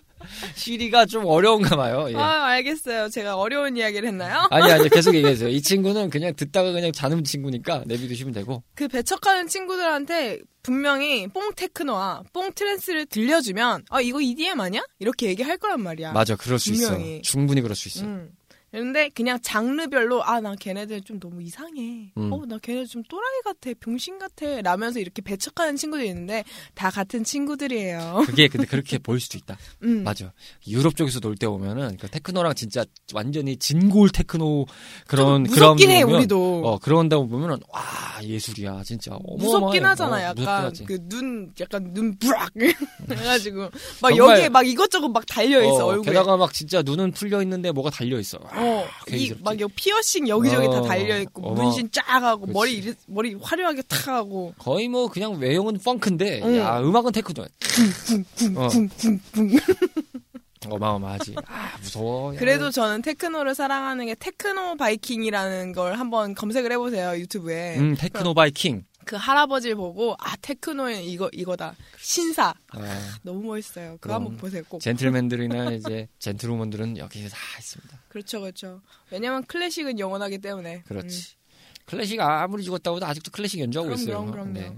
시리가 좀 어려운가 봐요. 예. 아, 알겠어요. 제가 어려운 이야기를 했나요? 아니, 아니, 계속 얘기하세요. 이 친구는 그냥 듣다가 그냥 자는 친구니까 내비두시면 되고. 그 배척하는 친구들한테 분명히 뽕 테크노와 뽕 트랜스를 들려주면 아, 이거 이디엠 아니야? 이렇게 얘기할 거란 말이야. 맞아, 그럴 수 분명히. 있어. 충분히 그럴 수 있어. 음. 근데 그냥 장르별로 아 나 걔네들 좀 너무 이상해. 음. 어 나 걔네들 좀 또라이 같아. 병신 같아. 라면서 이렇게 배척하는 친구들이 있는데 다 같은 친구들이에요. 그게 근데 그렇게 보일 수도 있다. 음. 맞아. 유럽 쪽에서 놀 때 보면은 그 테크노랑 진짜 완전히 진골 테크노 그런 그런 해 보면, 우리도. 어 그런다고 보면은 와 예술이야 진짜. 무섭긴 하잖아. 어, 약간 그 눈 약간 눈 부락 해가지고 막 여기에 막 이것저것 막 달려 있어. 어, 얼굴에. 게다가 막 진짜 눈은 풀려 있는데 뭐가 달려 있어. 어, 이 막 여기 피어싱 여기저기 어, 다 달려 있고 어, 문신 쫙 하고 그치. 머리 이리, 머리 화려하게 탁 하고 거의 뭐 그냥 외형은 펑크인데 응. 야 음악은 테크노. 쿵쿵쿵쿵쿵쿵. 어마어마하지. 아 무서워. 야. 그래도 저는 테크노를 사랑하는 게 테크노 바이킹이라는 걸 한번 검색을 해보세요 유튜브에. 음 테크노 바이킹. 그 할아버지를 보고 아 테크노에 이거 이거다 신사 아, 아, 너무 멋있어요. 그거 한번 보세요 꼭. 젠틀맨들이나 이제 젠틀우먼들은 여기에 다 있습니다. 그렇죠 그렇죠. 왜냐면 클래식은 영원하기 때문에. 그렇지. 음. 클래식 아무리 죽었다고 해도 아직도 클래식 연주하고 그럼, 있어요. 그럼 그럼요. 네.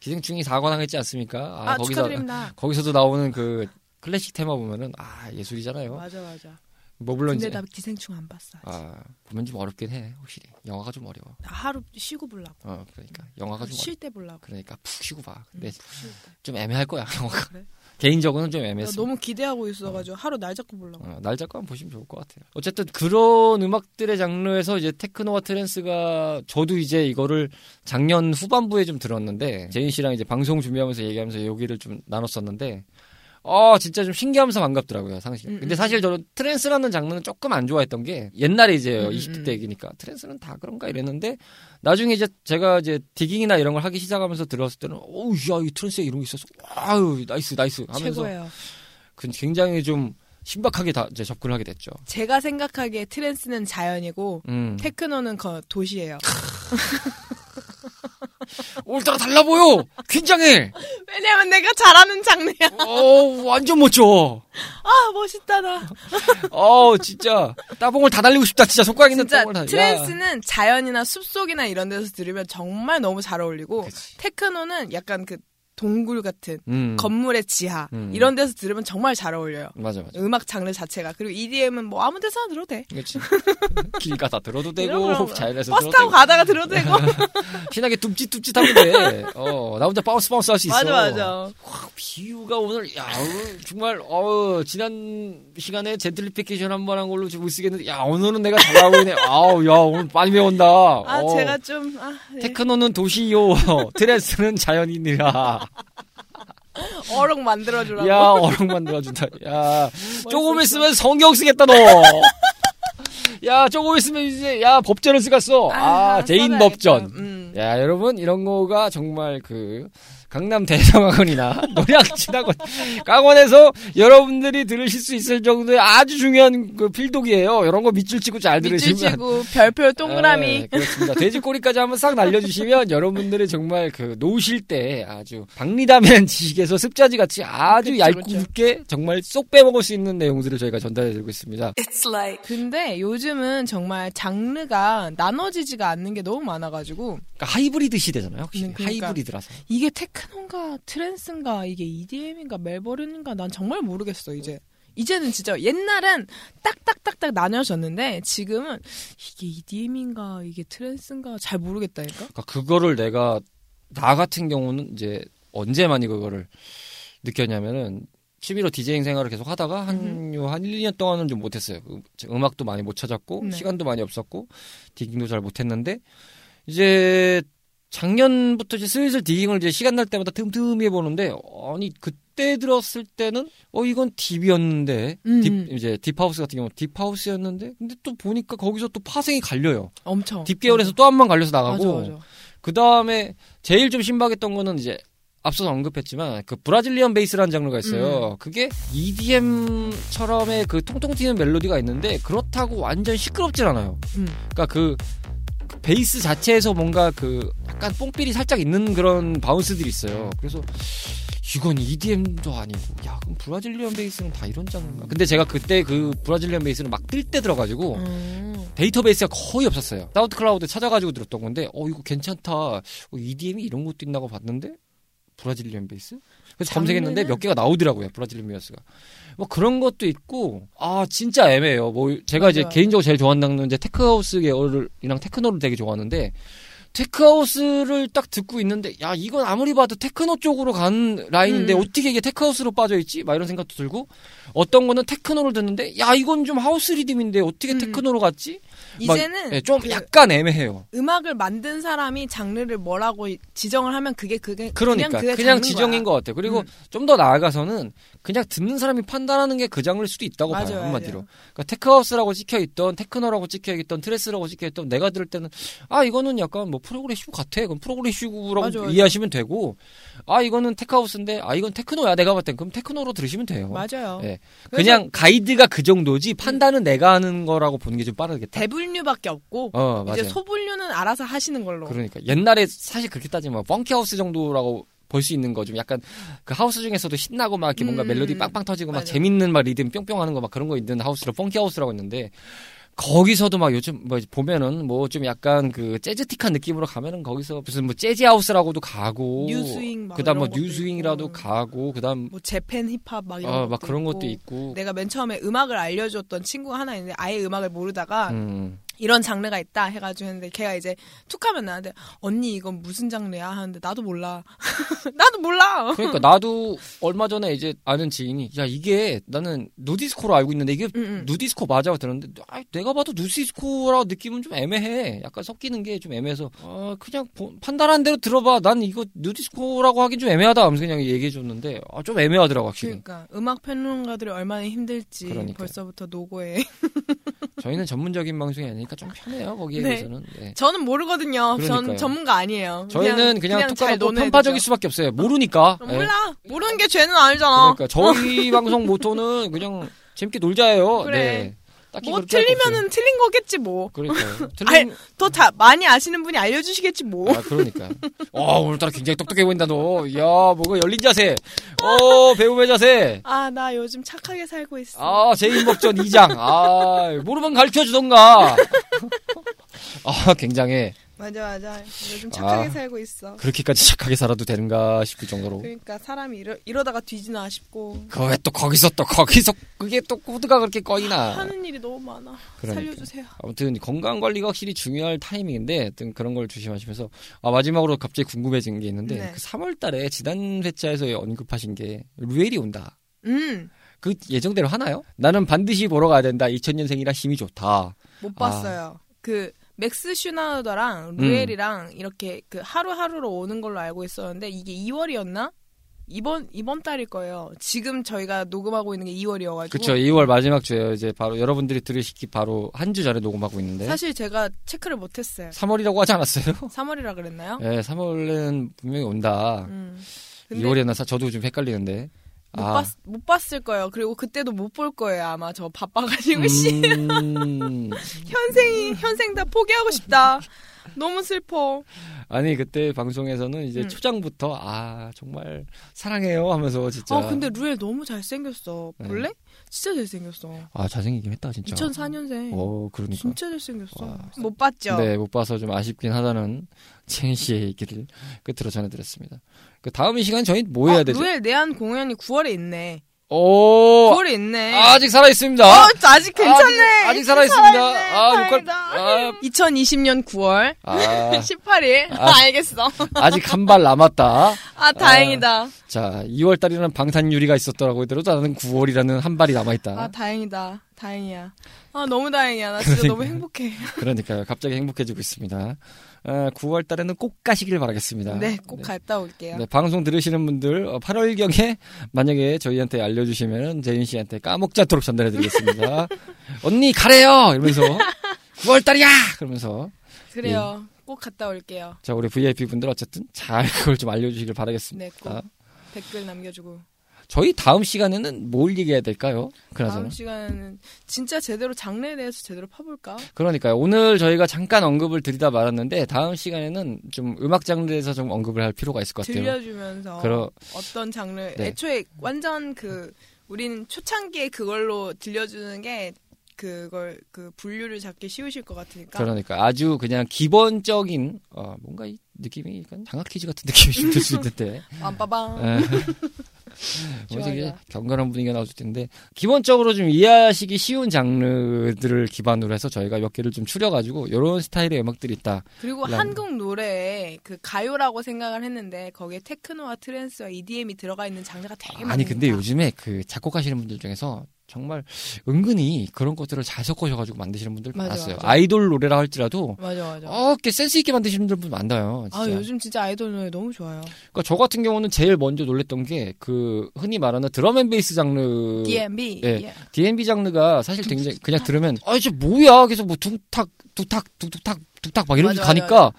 기생충이 사관왕했지 않습니까? 아, 아 거기서 축하드립니다. 거기서도 나오는 그 클래식 테마 보면은 아 예술이잖아요. 맞아 맞아. 뭐 물론 근데 이제, 나 기생충 안 봤어. 아직. 아 보면 좀 어렵긴 해 확실히. 영화가 좀 어려워. 나 하루 쉬고 보려고. 어 그러니까 응. 영화가 좀 쉴 때 보려고. 그러니까 푹 쉬고 봐. 근데 응, 푹 쉬고 좀 애매할 거야 영화가. 그래? 개인적으로는 좀 애매했어. 너무 기대하고 있어가지고 어. 하루 날 잡고 보려고. 어, 날 잡고 한번 보시면 좋을 것 같아요. 어쨌든 그런 음악들의 장르에서 이제 테크노와 트랜스가 저도 이제 이거를 작년 후반부에 좀 들었는데 제인 씨랑 이제 방송 준비하면서 얘기하면서 여기를 좀 나눴었는데. 어, 진짜 좀 신기하면서 반갑더라고요, 상식. 음, 근데 사실 저는 트랜스라는 장르는 조금 안 좋아했던 게 옛날에 이제 음, 이십 대 때 얘기니까 트랜스는 다 그런가 이랬는데 나중에 이제 제가 이제 디깅이나 이런 걸 하기 시작하면서 들어왔을 때는 어우, 야, 이 트랜스에 이런 게 있었어. 와우, 나이스, 나이스 하면서 최고예요. 굉장히 좀 신박하게 다 이제 접근을 하게 됐죠. 제가 생각하기에 트랜스는 자연이고 음. 테크노는 그 도시예요. 오늘따라 달라 보여! 굉장해! 왜냐면 내가 잘하는 장르야. 어 완전 멋져. 아, 멋있다, 나. 어 진짜. 따봉을 다 달리고 싶다, 진짜. 손가락 있는 따봉을 다 트랜스는 야. 자연이나 숲속이나 이런 데서 들으면 정말 너무 잘 어울리고, 그치. 테크노는 약간 그 동굴 같은, 음. 건물의 지하, 음. 이런 데서 들으면 정말 잘 어울려요. 맞아, 맞아. 음악 장르 자체가. 그리고 이디엠은 뭐 아무 데서나 들어도 돼. 그렇지. 길 가다 들어도 되고, 자연에서 들어도 되고. 버스 타고 가다가 들어도 되고. 신나게 둠짓둠짓 하면 돼. 어, 나 혼자 바운스 바운스 할 수 있어. 맞아, 맞아. 와, 비유가 오늘, 야, 정말, 어 지난 시간에 젠틀리피케이션 한 번 한 걸로 지금 못 쓰겠는데, 야, 오늘은 내가 잘하고 있네. 아우, 야, 오늘 많이 배운다. 아, 어. 제가 좀, 아. 네. 테크노는 도시요. 트랜스는 자연인이라. 어록 만들어주라고. 야, 어록 만들어준다. 야, 조금 있으면 성경 쓰겠다, 너. 야, 조금 있으면 이제, 야, 법전을 쓰겠어. 아, 아 제인 법전. 음. 야, 여러분, 이런 거가 정말 그, 강남 대성학원이나 노량진학원, 강원에서 여러분들이 들으실 수 있을 정도의 아주 중요한 그 필독이에요. 이런 거 밑줄 치고 잘 들으시면. 밑줄 치고, 별표 동그라미. 아, 그렇습니다. 돼지꼬리까지 한번 싹 날려주시면 여러분들이 정말 그 놓으실 때 아주 박리다면 지식에서 습자지 같이 아주 그쵸, 얇고 그쵸. 굵게 정말 쏙 빼먹을 수 있는 내용들을 저희가 전달해드리고 있습니다. It's like. 근데 요즘은 정말 장르가 나눠지지가 않는 게 너무 많아가지고. 그러니까 하이브리드 시대잖아요. 확실히. 그러니까 하이브리드라서. 이게 텍 테크노인가 트랜스인가 이게 이디엠인가 멜버른인가 난 정말 모르겠어 이제. 이제는 진짜 옛날엔 딱딱딱딱 나뉘어졌는데 지금은 이게 이디엠인가 이게 트랜스인가 잘 모르겠다니까. 그러니까 그거를 내가 나 같은 경우는 이제 언제만이 그거를 느꼈냐면은 취미로 디제잉 생활을 계속 하다가 한, 요, 한 일, 이 년 동안은 좀 못했어요. 음악도 많이 못 찾았고, 네. 시간도 많이 없었고, 디깅도 잘 못했는데, 이제, 작년부터 이제 슬슬 디깅을 이제 시간 날 때마다 틈틈이 해보는데, 아니, 그때 들었을 때는, 어, 이건 딥이었는데, 음. 딥, 이제 딥하우스 같은 경우는 딥하우스였는데, 근데 또 보니까 거기서 또 파생이 갈려요. 엄청. 딥계열에서 또 한 번 갈려서 나가고, 맞아, 맞아. 그 다음에, 제일 좀 신박했던 거는 이제, 앞서서 언급했지만 그 브라질리언 베이스라는 장르가 있어요. 음. 그게 이디엠처럼의 그 통통 튀는 멜로디가 있는데 그렇다고 완전 시끄럽진 않아요. 음. 그러니까 그, 그 베이스 자체에서 뭔가 그 약간 뽕삘이 살짝 있는 그런 바운스들이 있어요. 그래서 이건 이디엠도 아니고 야 그럼 브라질리언 베이스는 다 이런 장르인가. 근데 제가 그때 그 브라질리언 베이스를 막 뜰 때 들어가지고 음. 데이터베이스가 거의 없었어요. 사운드 클라우드에 찾아가지고 들었던 건데 어 이거 괜찮다. 어, 이디엠이 이런 것도 있나고 봤는데 브라질리언 베이스? 그래서 검색했는데 몇 개가 나오더라고요. 브라질리언 베이스가. 뭐 그런 것도 있고 아 진짜 애매해요. 뭐 제가 맞아요. 이제 개인적으로 제일 좋아하는 건 이제 테크하우스 계열이랑 테크노를 되게 좋아하는데 테크하우스를 딱 듣고 있는데 야 이건 아무리 봐도 테크노 쪽으로 간 라인인데 음. 어떻게 이게 테크하우스로 빠져있지? 막 이런 생각도 들고 어떤 거는 테크노를 듣는데 야 이건 좀 하우스 리듬인데 어떻게 음. 테크노로 갔지? 이제는 예, 좀 그 약간 애매해요. 음악을 만든 사람이 장르를 뭐라고 지정을 하면 그게 그게 그러니까, 그냥 그게 그냥 지정인 거야. 것 같아요. 그리고 음. 좀 더 나아가서는 그냥 듣는 사람이 판단하는 게 그 장르일 수도 있다고 맞아요, 봐요. 한마디로. 그러니까 테크하우스라고 찍혀있던 테크너라고 찍혀있던 트레스라고 찍혀있던 내가 들을 때는 아 이거는 약간 뭐 프로그레시브 같아. 그럼 프로그레시브라고 맞아, 이해하시면 맞아. 되고 아 이거는 테크하우스인데 아 이건 테크노야 내가 봤을 땐 그럼 테크노로 들으시면 돼요. 맞아요. 예. 그냥 가이드가 그 정도지 판단은 음. 내가 하는 거라고 보는 게 좀 빠르겠다. 소분류밖에 없고 어, 이제 소분류는 알아서 하시는 걸로. 그러니까 옛날에 사실 그렇게 따지면 펑키 하우스 정도라고 볼 수 있는 거 좀 약간 그 하우스 중에서도 신나고 막 이렇게 음, 뭔가 멜로디 빵빵 터지고 맞아. 막 재밌는 막 리듬 뿅뿅하는 거 막 그런 거 있는 하우스로 펑키 하우스라고 했는데 거기서도 막 요즘 뭐 보면은 뭐 좀 약간 그 재즈틱한 느낌으로 가면은 거기서 무슨 뭐 재즈 하우스라고도 가고 뉴스윙 그다음 뭐 뉴스윙이라도 가고 그다음 뭐 재팬 힙합 막 이런 어, 막 그런 있고. 것도 있고 내가 맨 처음에 음악을 알려줬던 친구가 하나 있는데 아예 음악을 모르다가 음. 이런 장르가 있다 해가지고 했는데 걔가 이제 툭하면 나한테 언니 이건 무슨 장르야 하는데 나도 몰라 나도 몰라 그러니까 나도 얼마 전에 이제 아는 지인이 야 이게 나는 누디스코로 알고 있는데 이게 응응. 누디스코 맞아 들었는데 아, 내가 봐도 누디스코라고 느낌은 좀 애매해 약간 섞이는 게 좀 애매해서 아, 그냥 판단한 대로 들어봐 난 이거 누디스코라고 하긴 좀 애매하다 하면서 그냥 얘기해줬는데 아, 좀 애매하더라고 확실히 그러니까 음악 평론가들이 얼마나 힘들지 그러니까요. 벌써부터 노고해 저희는 전문적인 방송이 아니니까 좀 편해요 거기에 네. 대해서는. 네. 저는 모르거든요. 전 전문가 아니에요. 저희는 그냥 툭하고 편파적일 수밖에 없어요. 모르니까. 어, 몰라. 네. 모르는 게 죄는 아니잖아. 그러니까 저희 방송 모토는 그냥 재밌게 놀자예요. 그래. 네. 딱히 뭐 틀리면은 틀린 거겠지 뭐. 그러니까요. 틀린... 더 다 많이 아시는 분이 알려주시겠지 뭐. 아 그러니까. 어 오늘따라 굉장히 똑똑해 보인다 너. 야 뭐가 열린 자세. 어 배움의 자세. 아 나 요즘 착하게 살고 있어. 아 제인법전 이 장. 아 모르면 가르쳐 주던가. 아 굉장해. 맞아 맞아. 요즘 착하게 아, 살고 있어. 그렇게까지 착하게 살아도 되는가 싶을 정도로. 그러니까 사람이 이러, 이러다가 뒤지나 싶고. 그 왜 또 거기서 또 거기서 그게 또 코드가 그렇게 꺼이나. 하는 일이 너무 많아. 그러니까. 살려주세요. 아무튼 건강 관리가 확실히 중요할 타이밍인데 그런 걸 조심하시면서 아 마지막으로 갑자기 궁금해진 게 있는데 네. 그 삼월 달에 지난 회차에서 언급하신 게 루엘이 온다. 음. 그 예정대로 하나요? 나는 반드시 보러 가야 된다. 이천 년생이라 힘이 좋다. 못 봤어요. 아. 그. 맥스 슈나우더랑 루엘이랑 음. 이렇게 그 하루하루로 오는 걸로 알고 있었는데 이게 이월이었나? 이번 이번 달일 거예요. 지금 저희가 녹음하고 있는 게 이월이어가지고. 그렇죠. 이월 마지막 주예요. 이제 바로 여러분들이 들으시기 바로 한 주 전에 녹음하고 있는데. 사실 제가 체크를 못했어요. 삼월이라고 하지 않았어요? 삼월이라 그랬나요? 네, 삼월은 분명히 온다. 음. 이월이었나? 저도 좀 헷갈리는데. 못, 아. 봤, 못 봤을 거예요. 그리고 그때도 못 볼 거예요. 아마 저 바빠가지고 음... 씨 현생이 현생 다 포기하고 싶다. 너무 슬퍼. 아니 그때 방송에서는 이제 음. 초장부터 아 정말 사랑해요 하면서 진짜. 아 근데 루엘 너무 잘생겼어. 볼래? 네. 진짜 잘생겼어. 아 잘생기긴 했다 진짜. 이천사 년생. 어 그러니까. 진짜 잘생겼어. 와. 못 봤죠. 네 못 봐서 좀 아쉽긴 하다는 채은 씨의 얘기를 끝으로 전해드렸습니다. 그 다음 이 시간 저희 뭐 해야 아, 되죠? 루엘 내한 공연이 구월에 있네. 오. 구월에 있네. 아, 아직 살아있습니다. 어, 아직 괜찮네. 아직, 아직 살아있습니다. 아, 욕할, 아. 이천이십 년 구월 아. 십팔 일. 아. 알겠어. 아직 한 발 남았다. 아, 다행이다. 아. 자, 이월 달에는 방탄유리가 있었더라고요. 그래도 나는 구월이라는 한 발이 남아있다. 아, 다행이다. 다행이야. 아, 너무 다행이야. 나 진짜 그러니까, 너무 행복해. 그러니까요. 갑자기 행복해지고 있습니다. 아, 구월 달에는 꼭 가시길 바라겠습니다. 네, 꼭 네. 갔다 올게요. 네, 방송 들으시는 분들 팔월경에 만약에 저희한테 알려주시면 재윤 씨한테 까먹지 않도록 전달해드리겠습니다. 언니 가래요! 이러면서 구월 달이야! 그러면서 그래요. 예. 꼭 갔다 올게요. 자, 우리 브이아이피 분들 어쨌든 잘 그걸 좀 알려주시길 바라겠습니다. 네, 꼭 댓글 남겨주고. 저희 다음 시간에는 뭘 얘기해야 될까요? 그나저나. 다음 시간에는 진짜 제대로 장르에 대해서 제대로 파볼까? 그러니까요. 오늘 저희가 잠깐 언급을 드리다 말았는데 다음 시간에는 좀 음악 장르에서 좀 언급을 할 필요가 있을 것 같아요. 들려주면서 그러... 어떤 장르. 네. 애초에 완전 그 우리는 초창기에 그걸로 들려주는 게 그걸 그 분류를 잡기 쉬우실 것 같으니까. 그러니까 아주 그냥 기본적인 어, 뭔가 이 느낌이 약간 장학퀴즈 같은 느낌이 들 수 있을 텐데. 빰빠밤. 어떻게 경건한 분위기가 나올 수 있는데 기본적으로 좀 이해하시기 쉬운 장르들을 기반으로 해서 저희가 몇 개를 좀 추려가지고 이런 스타일의 음악들이 있다. 그리고 라는. 한국 노래에 그 가요라고 생각을 했는데 거기에 테크노와 트랜스와 이디엠이 들어가 있는 장르가 되게 많아요. 아니 많으니까. 근데 요즘에 그 작곡하시는 분들 중에서. 정말 은근히 그런 것들을 잘 섞으셔가지고 만드시는 분들 맞아, 많았어요. 맞아. 아이돌 노래라 할지라도 맞아, 맞아. 어, 꽤 센스 있게 만드시는 분들 많아요. 진짜. 아, 요즘 진짜 아이돌 노래 너무 좋아요. 그러니까 저 같은 경우는 제일 먼저 놀랬던 게 그 흔히 말하는 드럼 앤 베이스 장르 디엠비 네. yeah. 디엠비 장르가 사실 굉장히 그냥 들으면 아 이게 뭐야 계속 뭐 둥탁 둥탁 둥탁 둥탁 막 이러면서 맞아, 가니까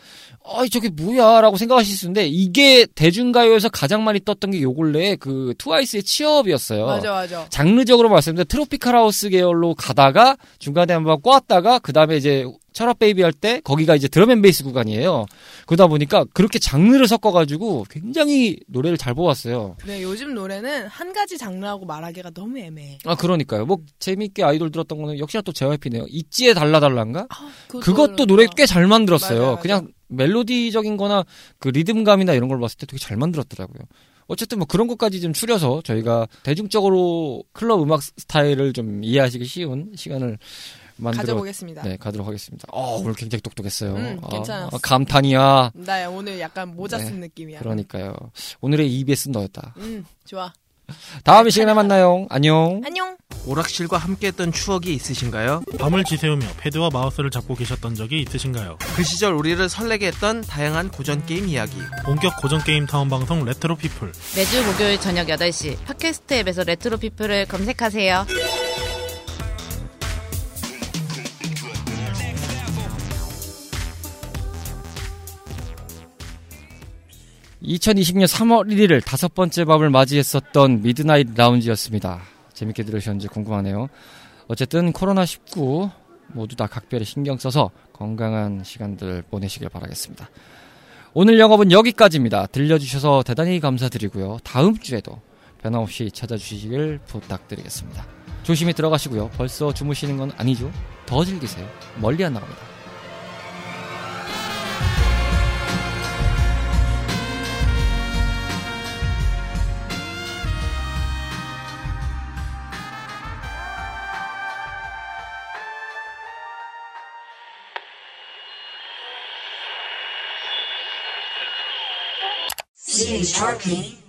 아 저게 뭐야 라고 생각하실 수 있는데 이게 대중가요에서 가장 많이 떴던 게 요 근래 그 트와이스의 치어업이었어요. 맞아 맞아. 장르적으로 말씀드리면 트로피칼 하우스 계열로 가다가 중간에 한번 꼬았다가 그 다음에 이제 철학 베이비 할 때 거기가 이제 드럼앤베이스 구간이에요. 그러다 보니까 그렇게 장르를 섞어가지고 굉장히 노래를 잘 뽑았어요. 그래 요즘 노래는 한 가지 장르하고 말하기가 너무 애매해. 아 그러니까요. 뭐 재미있게 아이돌 들었던 거는 역시나 또 제이와이피네요. 있지에 달라달란가? 아, 그것도 노래 꽤 잘 만들었어요. 맞아, 맞아. 그냥 멜로디적인 거나 그 리듬감이나 이런 걸 봤을 때 되게 잘 만들었더라고요. 어쨌든 뭐 그런 것까지 좀 추려서 저희가 대중적으로 클럽 음악 스타일을 좀 이해하시기 쉬운 시간을 만들어, 가져보겠습니다. 네, 가도록 하겠습니다. 어, 오늘 굉장히 똑똑했어요. 음, 괜찮았어. 아, 감탄이야. 나 네, 오늘 약간 모자 쓴 네, 느낌이야. 그러니까요. 오늘의 이비에스는 너였다. 음, 좋아. 다음 시간에 만나요. 안녕. 안녕. 오락실과 함께했던 추억이 있으신가요? 밤을 지새우며 패드와 마우스를 잡고 계셨던 적이 있으신가요? 그 시절 우리를 설레게 했던 다양한 고전게임 이야기. 본격 고전게임 타운 방송 레트로피플. 매주 목요일 저녁 여덟 시 팟캐스트 앱에서 레트로피플을 검색하세요. 이천이십년 삼월 일일 다섯 번째 밤을 맞이했었던 미드나잇 라운지였습니다. 재밌게 들으셨는지 궁금하네요. 어쨌든 코로나십구 모두 다 각별히 신경 써서 건강한 시간들 보내시길 바라겠습니다. 오늘 영업은 여기까지입니다. 들려주셔서 대단히 감사드리고요. 다음 주에도 변함없이 찾아주시길 부탁드리겠습니다. 조심히 들어가시고요. 벌써 주무시는 건 아니죠? 더 즐기세요. 멀리 안 나갑니다. Is targeting